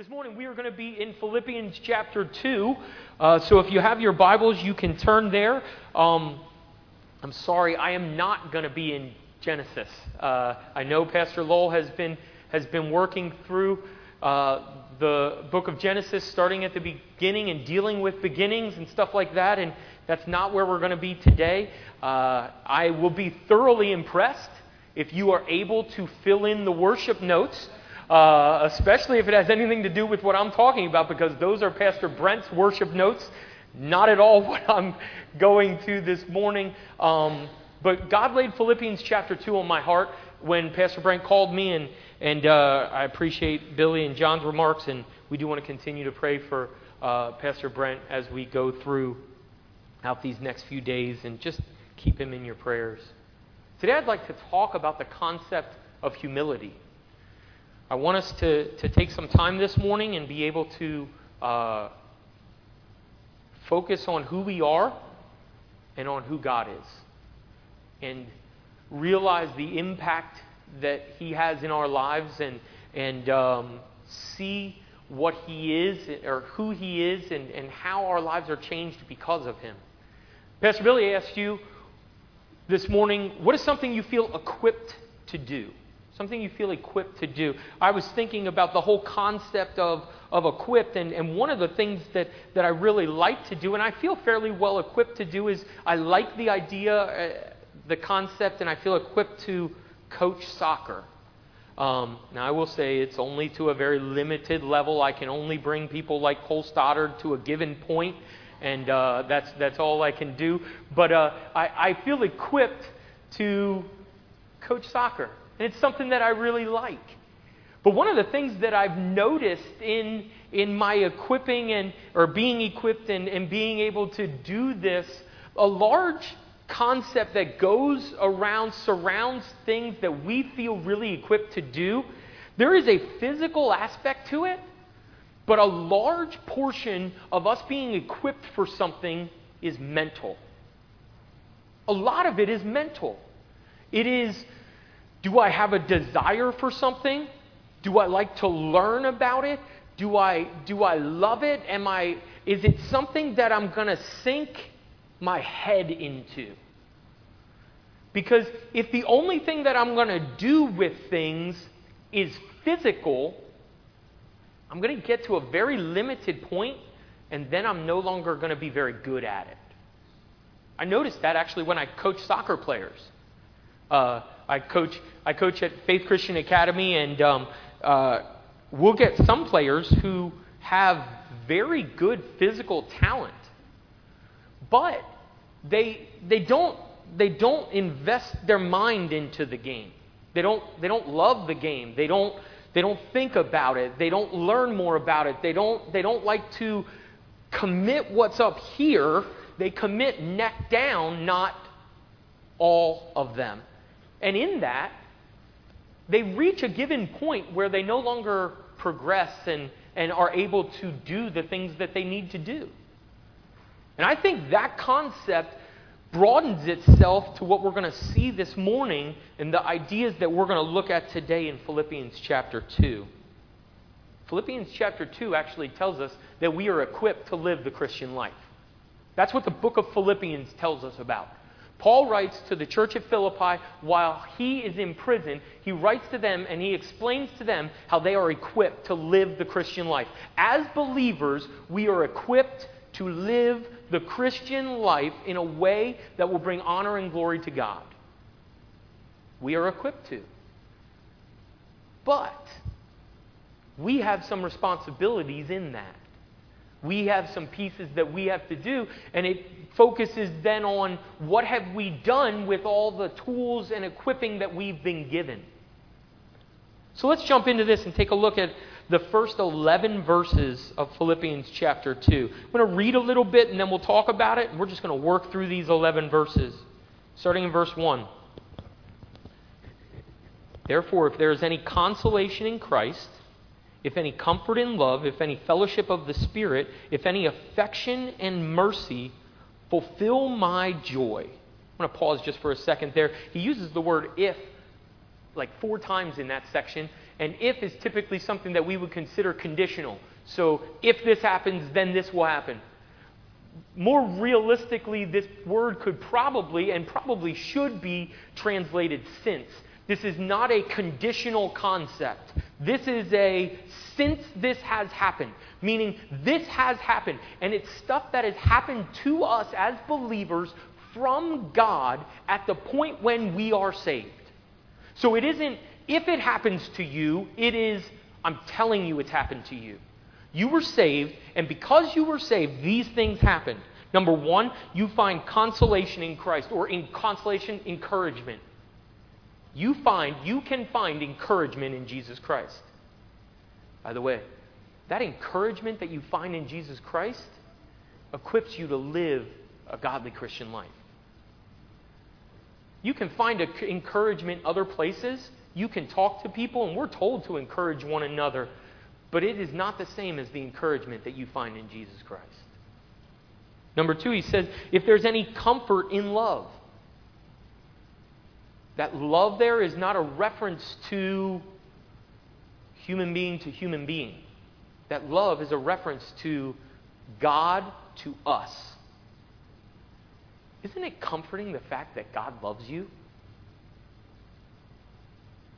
This morning we are going to be in Philippians chapter 2, so if you have your Bibles, you can turn there. I'm sorry, I am not going to be in Genesis. I know Pastor Lowell has been working through the book of Genesis, starting at the beginning and dealing with beginnings and stuff like that, and that's not where we're going to be today. I will be thoroughly impressed if you are able to fill in the worship notes. Especially if it has anything to do with what I'm talking about, because those are Pastor Brent's worship notes, not at all what I'm going to this morning. But God laid Philippians chapter 2 on my heart when Pastor Brent called me, and I appreciate Billy and John's remarks, and we do want to continue to pray for Pastor Brent as we go through out these next few days, and just keep him in your prayers. Today I'd like to talk about the concept of humility. I want us to take some time this morning and be able to focus on who we are and on who God is, and realize the impact that He has in our lives, and see what He is, or who He is, and how our lives are changed because of Him. Pastor Billy asked you this morning, what is something you feel equipped to do? Something you feel equipped to do. I was thinking about the whole concept of equipped, and one of the things that I really like to do, and I feel fairly well equipped to do, is I like the idea, the concept, and I feel equipped to coach soccer. Now, I will say it's only to a very limited level. I can only bring people like Cole Stoddard to a given point, and that's all I can do. But I feel equipped to coach soccer. And it's something that I really like. But one of the things that I've noticed in my equipping or being equipped and being able to do this, a large concept that goes around, surrounds things that we feel really equipped to do, there is a physical aspect to it, but a large portion of us being equipped for something is mental. A lot of it is mental. It is, do I have a desire for something? Do I like to learn about it? Do I love it? Is it something that I'm going to sink my head into? Because if the only thing that I'm going to do with things is physical, I'm going to get to a very limited point, and then I'm no longer going to be very good at it. I noticed that actually when I coach soccer players. I coach at Faith Christian Academy, and we'll get some players who have very good physical talent, but they don't invest their mind into the game. They don't love the game. They don't think about it. They don't learn more about it. They don't like to commit what's up here. They commit neck down, not all of them. And in that, they reach a given point where they no longer progress and are able to do the things that they need to do. And I think that concept broadens itself to what we're going to see this morning and the ideas that we're going to look at today in Philippians chapter 2. Philippians chapter 2 actually tells us that we are equipped to live the Christian life. That's what the book of Philippians tells us about. Paul writes to the church at Philippi while he is in prison. He writes to them and he explains to them how they are equipped to live the Christian life. As believers, we are equipped to live the Christian life in a way that will bring honor and glory to God. We are equipped to. But we have some responsibilities in that. We have some pieces that we have to do, and it focuses then on what have we done with all the tools and equipping that we've been given. So let's jump into this and take a look at the first 11 verses of Philippians chapter 2. I'm going to read a little bit, and then we'll talk about it, and we're just going to work through these 11 verses, starting in verse 1. Therefore, if there is any consolation in Christ, if any comfort in love, if any fellowship of the Spirit, if any affection and mercy, fulfill my joy. I'm going to pause just for a second there. He uses the word if like 4 times in that section, And if is typically something that we would consider conditional. So if this happens, then this will happen. More realistically, this word could probably and probably should be translated since. This is not a conditional concept. This is a since this has happened, meaning this has happened. And it's stuff that has happened to us as believers from God at the point when we are saved. So it isn't, if it happens to you, it is, I'm telling you it's happened to you. You were saved, and because you were saved, these things happened. Number one, you find consolation in Christ, or in consolation, encouragement. You can find encouragement in Jesus Christ. By the way, that encouragement that you find in Jesus Christ equips you to live a godly Christian life. You can find encouragement other places. You can talk to people, and we're told to encourage one another. But it is not the same as the encouragement that you find in Jesus Christ. Number two, he says, if there's any comfort in love. That love there is not a reference to human being to human being. That love is a reference to God to us. Isn't it comforting the fact that God loves you?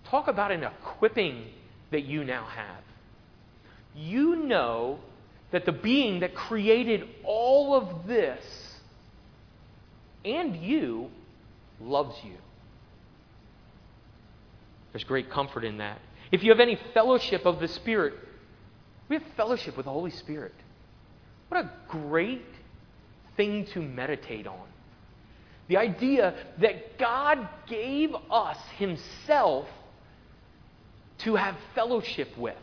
Talk about an equipping that you now have. You know that the being that created all of this and you loves you. There's great comfort in that. If you have any fellowship of the Spirit, we have fellowship with the Holy Spirit. What a great thing to meditate on. The idea that God gave us Himself to have fellowship with.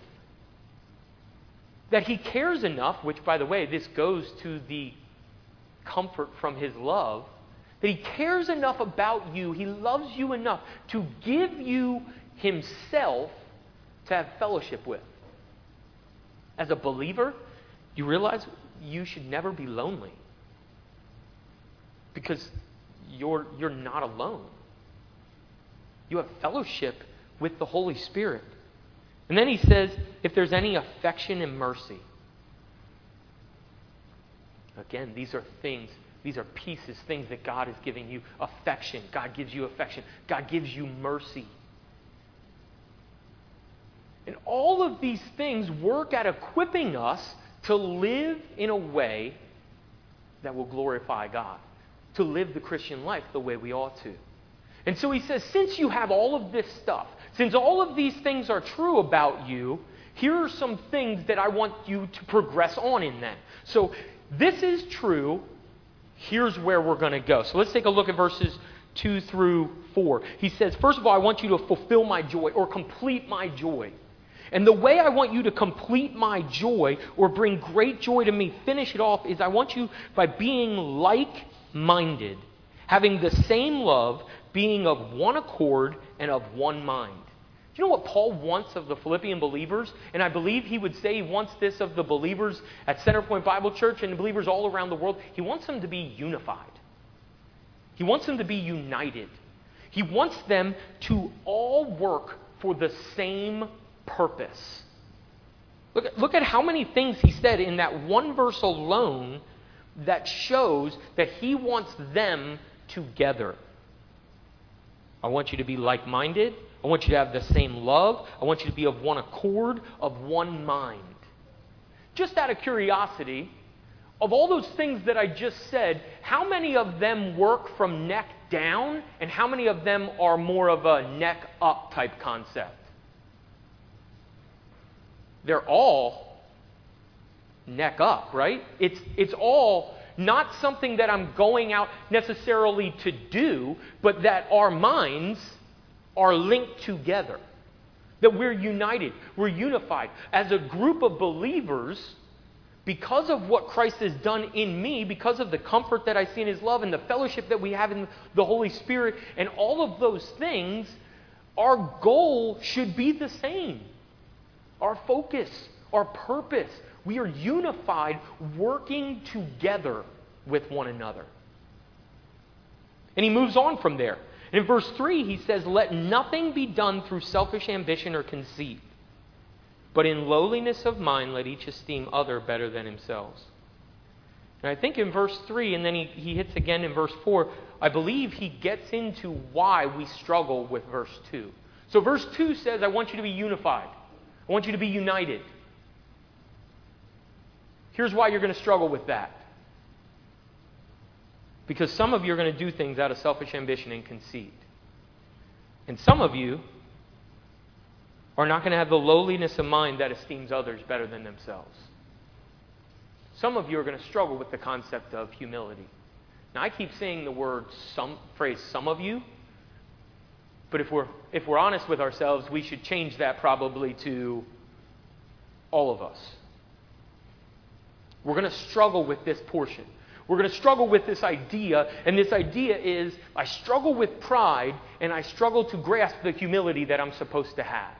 That He cares enough, which, by the way, this goes to the comfort from His love, that He cares enough about you, He loves you enough to give you Himself to have fellowship with. As a believer, you realize you should never be lonely because you're not alone. You have fellowship with the Holy Spirit. And then he says, if there's any affection and mercy. Again, these are things, these are pieces, things that God is giving you. Affection. God gives you affection. God gives you mercy. And all of these things work at equipping us to live in a way that will glorify God. To live the Christian life the way we ought to. And so he says, since you have all of this stuff, since all of these things are true about you, here are some things that I want you to progress on in that. So this is true. Here's where we're going to go. So let's take a look at verses 2 through 4. He says, first of all, I want you to fulfill my joy or complete my joy. And the way I want you to complete my joy or bring great joy to me, finish it off, is I want you by being like-minded, having the same love, being of one accord and of one mind. Do you know what Paul wants of the Philippian believers? And I believe he would say he wants this of the believers at Centerpoint Bible Church and the believers all around the world. He wants them to be unified. He wants them to be united. He wants them to all work for the same purpose. Look at how many things he said in that one verse alone that shows that he wants them together. I want you to be like-minded. I want you to have the same love. I want you to be of one accord, of one mind. Just out of curiosity, of all those things that I just said, how many of them work from neck down, and how many of them are more of a neck up type concept? They're all neck up, right? It's all not something that I'm going out necessarily to do, but that our minds are linked together. That we're united, we're unified. As a group of believers, because of what Christ has done in me, because of the comfort that I see in His love and the fellowship that we have in the Holy Spirit and all of those things, our goal should be the same. Our focus, our purpose. We are unified, working together with one another. And he moves on from there. And in verse 3, he says, let nothing be done through selfish ambition or conceit, But in lowliness of mind, let each esteem other better than themselves. And I think in verse 3, and then he hits again in verse 4, I believe he gets into why we struggle with verse 2. So verse 2 says, I want you to be unified. I want you to be united. Here's why you're going to struggle with that. Because some of you are going to do things out of selfish ambition and conceit. And some of you are not going to have the lowliness of mind that esteems others better than themselves. Some of you are going to struggle with the concept of humility. Now, I keep saying the word some of you, but if we're honest with ourselves, we should change that probably to all of us. We're going to struggle with this portion. We're going to struggle with this idea, and this idea is I struggle with pride, and I struggle to grasp the humility that I'm supposed to have.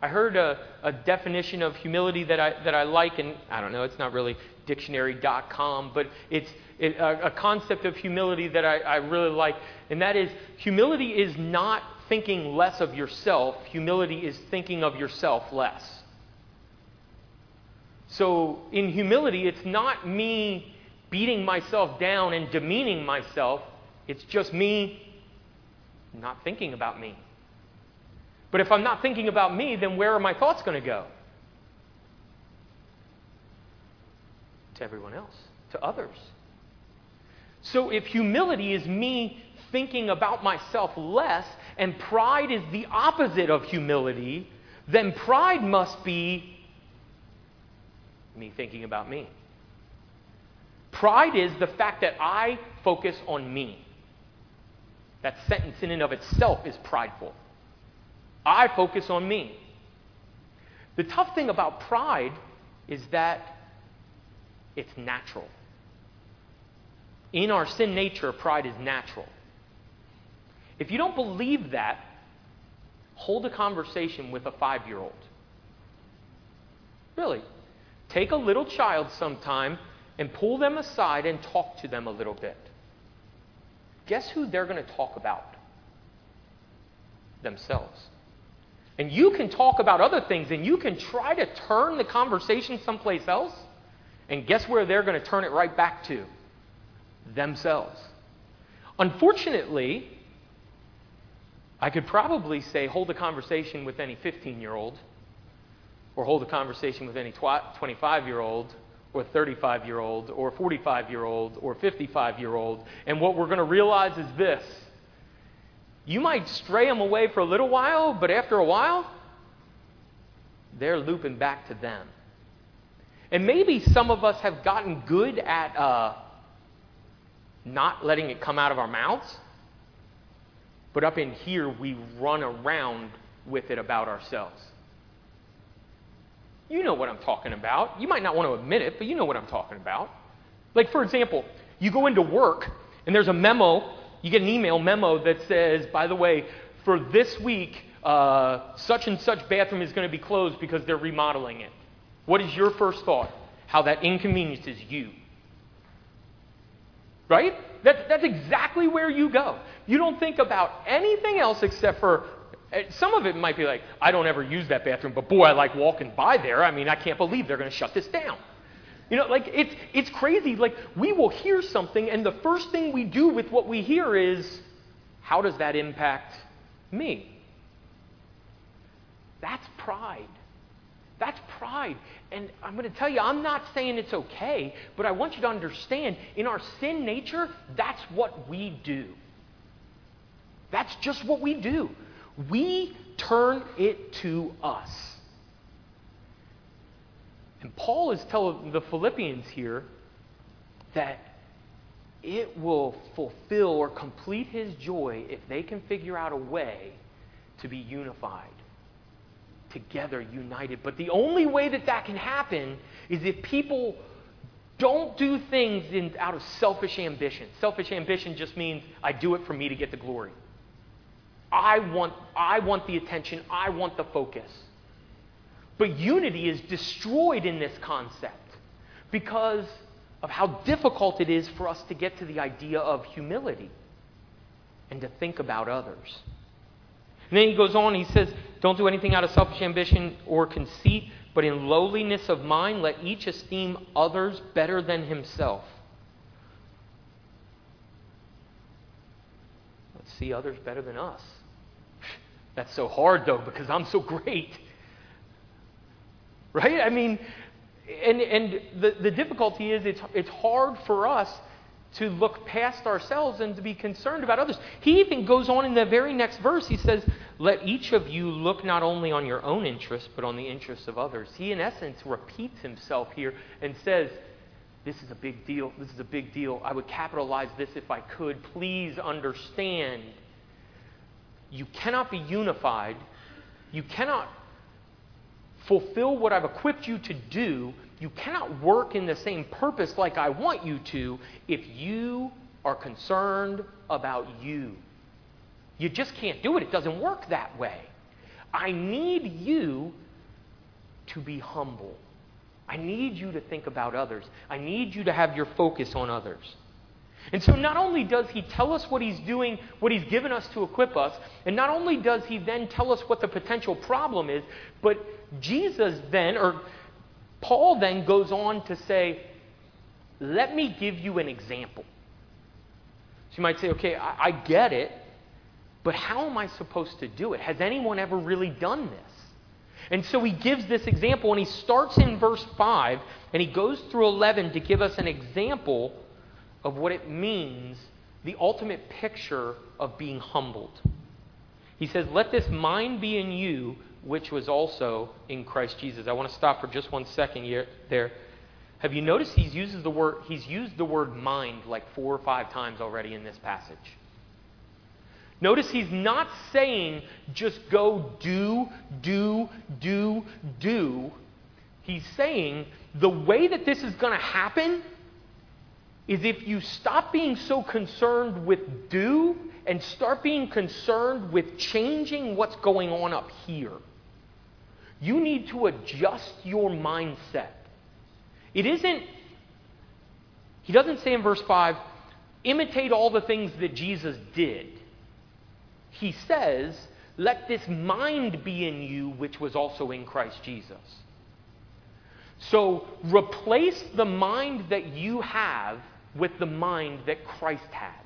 I heard a definition of humility that I like, and I don't know, it's not really dictionary.com, but it's a concept of humility that I really like, and that is humility is not thinking less of yourself. Humility is thinking of yourself less. So in humility, it's not me beating myself down and demeaning myself. It's just me not thinking about me. But if I'm not thinking about me, then where are my thoughts going to go? To everyone else, to others. So if humility is me thinking about myself less, and pride is the opposite of humility, then pride must be me thinking about me. Pride is the fact that I focus on me. That sentence in and of itself is prideful. I focus on me. The tough thing about pride is that it's natural. In our sin nature, pride is natural. If you don't believe that, hold a conversation with a 5-year-old. Really. Take a little child sometime and pull them aside and talk to them a little bit. Guess who they're going to talk about? Themselves. And you can talk about other things, and you can try to turn the conversation someplace else, and guess where they're going to turn it right back to? Themselves. Unfortunately, I could probably say hold a conversation with any 15-year-old, or hold a conversation with any 25-year-old, or 35-year-old, or 45-year-old, or 55-year-old, and what we're going to realize is this. You might stray them away for a little while, but after a while, they're looping back to them. And maybe some of us have gotten good at not letting it come out of our mouths, but up in here, we run around with it about ourselves. You know what I'm talking about. You might not want to admit it, but you know what I'm talking about. Like, for example, you go into work, and there's a memo. You get an email memo that says, by the way, for this week, such and such bathroom is going to be closed because they're remodeling it. What is your first thought? How that inconveniences you. Right? That's exactly where you go. You don't think about anything else except for, some of it might be like, I don't ever use that bathroom, but boy, I like walking by there. I mean, I can't believe they're going to shut this down. You know, like, it's crazy. Like, we will hear something, and the first thing we do with what we hear is, how does that impact me? That's pride. That's pride. And I'm going to tell you, I'm not saying it's okay, but I want you to understand, in our sin nature, that's what we do. That's just what we do. We turn it to us. And Paul is telling the Philippians here that it will fulfill or complete his joy if they can figure out a way to be unified, together, united. But the only way that can happen is if people don't do things out of selfish ambition. Selfish ambition just means I do it for me to get the glory. I want the attention. I want the focus. But unity is destroyed in this concept because of how difficult it is for us to get to the idea of humility and to think about others. And then he goes on, he says, Don't do anything out of selfish ambition or conceit, but in lowliness of mind, let each esteem others better than himself. Let's see others better than us. That's so hard, though, because I'm so great. Right? I mean, and the difficulty is it's hard for us to look past ourselves and to be concerned about others. He even goes on in the very next verse. He says, let each of you look not only on your own interests, but on the interests of others. He, in essence, repeats himself here and says, this is a big deal. This is a big deal. I would capitalize this if I could. Please understand. You cannot be unified. You cannot fulfill what I've equipped you to do. You cannot work in the same purpose like I want you to if you are concerned about you. You just can't do it. It doesn't work that way. I need you to be humble. I need you to think about others. I need you to have your focus on others. And so not only does he tell us what he's doing, what he's given us to equip us, and not only does he then tell us what the potential problem is, but Jesus then, or Paul then goes on to say, let me give you an example. So you might say, okay, I get it, but how am I supposed to do it? Has anyone ever really done this? And so he gives this example, and he starts in verse 5, and he goes through 11 to give us an example of what it means, the ultimate picture of being humbled. He says, let this mind be in you, which was also in Christ Jesus. I want to stop for just 1 second here, there. Have you noticed he's used the word mind like 4 or 5 times already in this passage? Notice he's not saying just go do. He's saying the way that this is going to happen is if you stop being so concerned with do and start being concerned with changing what's going on up here. You need to adjust your mindset. He doesn't say in verse 5, imitate all the things that Jesus did. He says, let this mind be in you, which was also in Christ Jesus. So replace the mind that you have with the mind that Christ had.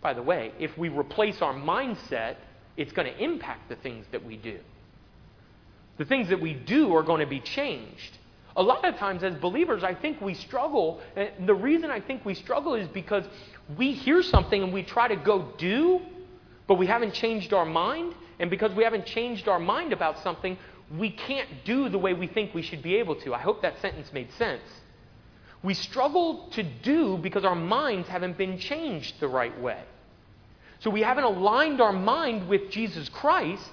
By the way, if we replace our mindset, it's going to impact the things that we do. The things that we do are going to be changed. A lot of times as believers, I think we struggle. And the reason I think we struggle is because we hear something and we try to go do, but we haven't changed our mind. And because we haven't changed our mind about something, we can't do the way we think we should be able to. I hope that sentence made sense. We struggle to do because our minds haven't been changed the right way. So we haven't aligned our mind with Jesus Christ,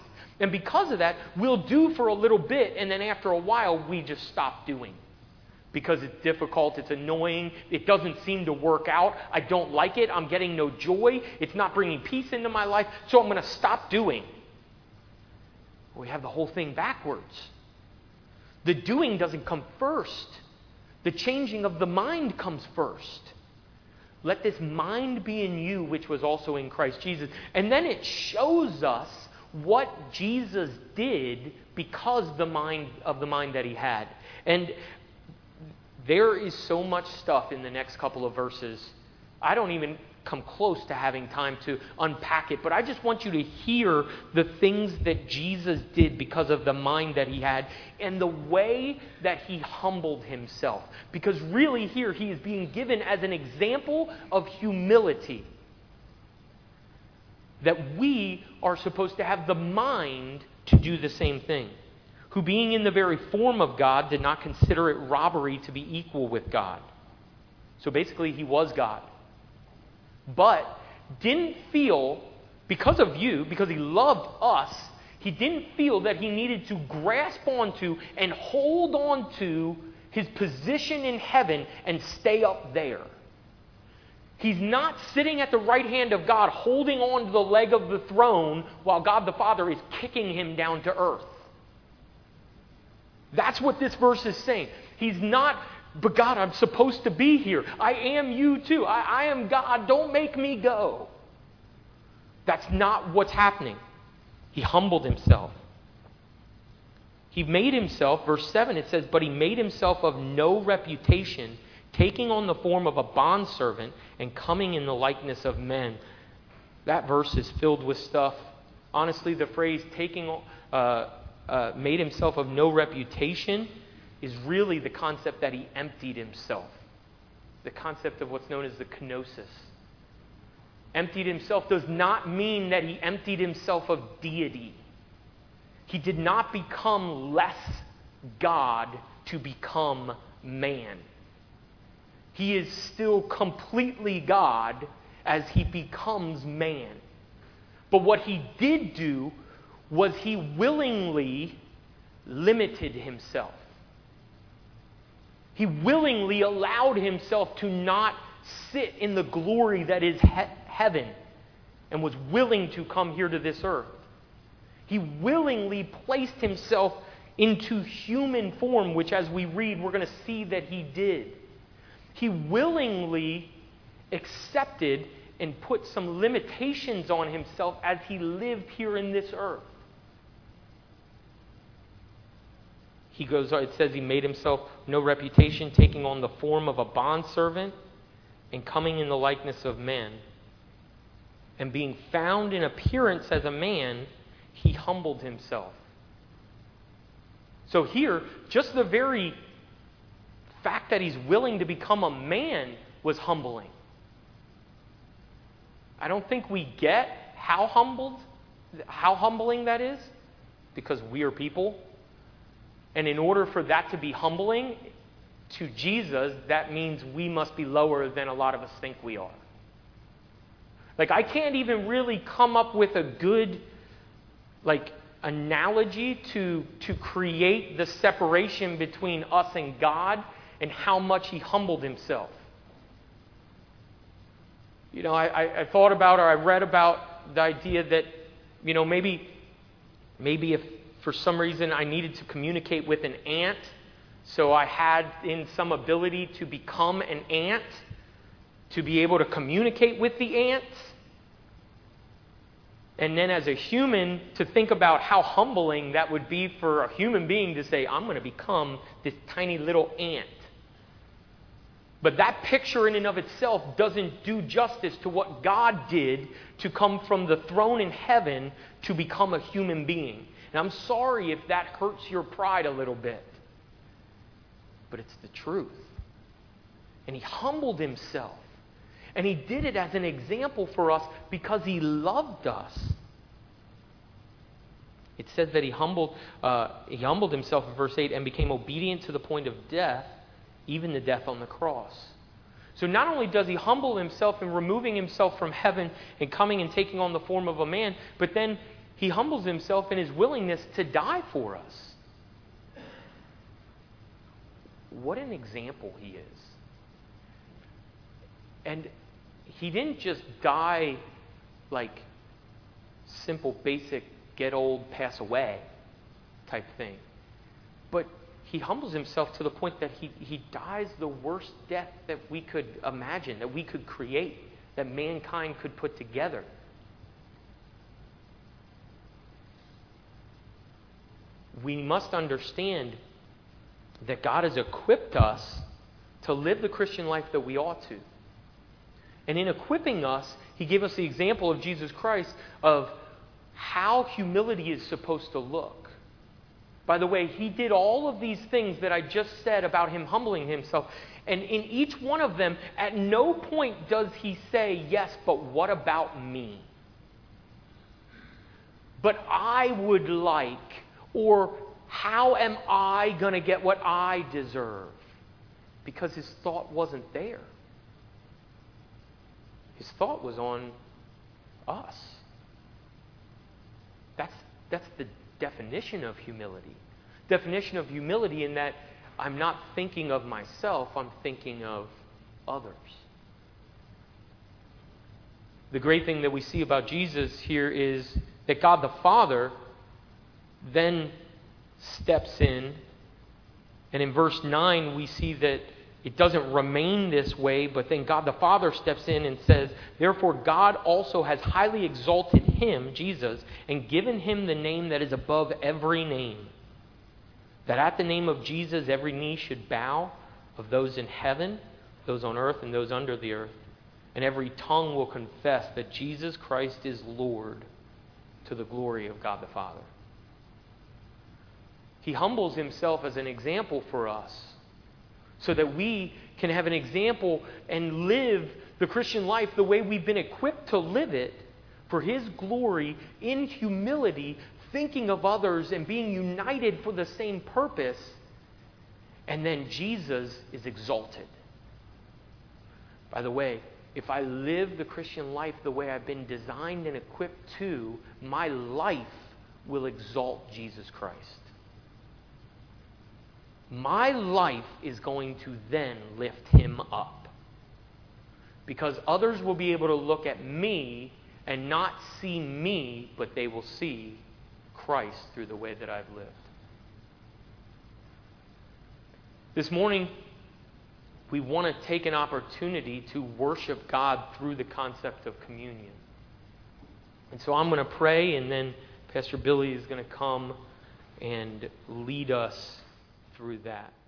and because of that, we'll do for a little bit, and then after a while, we just stop doing. Because it's difficult, it's annoying, it doesn't seem to work out, I don't like it, I'm getting no joy, it's not bringing peace into my life, so I'm going to stop doing. We have the whole thing backwards. The doing doesn't come first. The changing of the mind comes first. Let this mind be in you, which was also in Christ Jesus. And then it shows us what Jesus did because of the mind that he had. And there is so much stuff in the next couple of verses. I don't even come close to having time to unpack it, but I just want you to hear the things that Jesus did because of the mind that he had and the way that he humbled himself. Because really here he is being given as an example of humility, that we are supposed to have the mind to do the same thing. Who being in the very form of God did not consider it robbery to be equal with God. So basically he was God. But didn't feel, because of you, because he loved us, he didn't feel that he needed to grasp onto and hold onto his position in heaven and stay up there. He's not sitting at the right hand of God holding on to the leg of the throne while God the Father is kicking him down to earth. That's what this verse is saying. He's not... But God, I'm supposed to be here. I am you too. I am God. Don't make me go. That's not what's happening. He humbled himself. He made himself, verse 7, it says, but he made himself of no reputation, taking on the form of a bondservant and coming in the likeness of men. That verse is filled with stuff. Honestly, the phrase made himself of no reputation is really the concept that he emptied himself. The concept of what's known as the kenosis. Emptied himself does not mean that he emptied himself of deity. He did not become less God to become man. He is still completely God as he becomes man. But what he did do was he willingly limited himself. He willingly allowed himself to not sit in the glory that is heaven and was willing to come here to this earth. He willingly placed himself into human form, which as we read, we're going to see that he did. He willingly accepted and put some limitations on himself as he lived here in this earth. He goes, it says he made himself no reputation, taking on the form of a bondservant and coming in the likeness of men. And being found in appearance as a man, he humbled himself. So here, just the very fact that he's willing to become a man was humbling. I don't think we get how humbling that is, because we are people. And in order for that to be humbling to Jesus, that means we must be lower than a lot of us think we are. Like, I can't even really come up with a good, analogy to create the separation between us and God and how much he humbled himself. You know, I thought about, or I read about the idea that, you know, maybe if for some reason I needed to communicate with an ant, so I had in some ability to become an ant, to be able to communicate with the ants. And then as a human, to think about how humbling that would be for a human being to say, I'm going to become this tiny little ant. But that picture in and of itself doesn't do justice to what God did to come from the throne in heaven to become a human being. And I'm sorry if that hurts your pride a little bit. But it's the truth. And he humbled himself. And he did it as an example for us because he loved us. It says that he humbled himself in verse 8 and became obedient to the point of death, even the death on the cross. So not only does he humble himself in removing himself from heaven and coming and taking on the form of a man, but then he humbles himself in his willingness to die for us. What an example he is. And he didn't just die like simple, basic, get old, pass away type thing. But he humbles himself to the point that he dies the worst death that we could imagine, that we could create, that mankind could put together. We must understand that God has equipped us to live the Christian life that we ought to. And in equipping us, he gave us the example of Jesus Christ of how humility is supposed to look. By the way, he did all of these things that I just said about him humbling himself. And in each one of them, at no point does he say, yes, but what about me? But I would like, or how am I going to get what I deserve? Because his thought wasn't there. His thought was on us. That's the definition of humility. Definition of humility in that I'm not thinking of myself, I'm thinking of others. The great thing that we see about Jesus here is that God the Father then steps in, and in verse 9 we see that It doesn't remain this way, but then God the Father steps in and says, therefore God also has highly exalted him, Jesus, and given him the name that is above every name, that at the name of Jesus every knee should bow, of those in heaven, those on earth, and those under the earth, and every tongue will confess that Jesus Christ is Lord, to the glory of God the Father. He humbles himself as an example for us, so that we can have an example and live the Christian life the way we've been equipped to live it, for his glory, in humility, thinking of others and being united for the same purpose. And then Jesus is exalted. By the way, if I live the Christian life the way I've been designed and equipped to, my life will exalt Jesus Christ. My life is going to then lift him up, because others will be able to look at me and not see me, but they will see Christ through the way that I've lived. This morning, we want to take an opportunity to worship God through the concept of communion. And so I'm going to pray, and then Pastor Billy is going to come and lead us through that.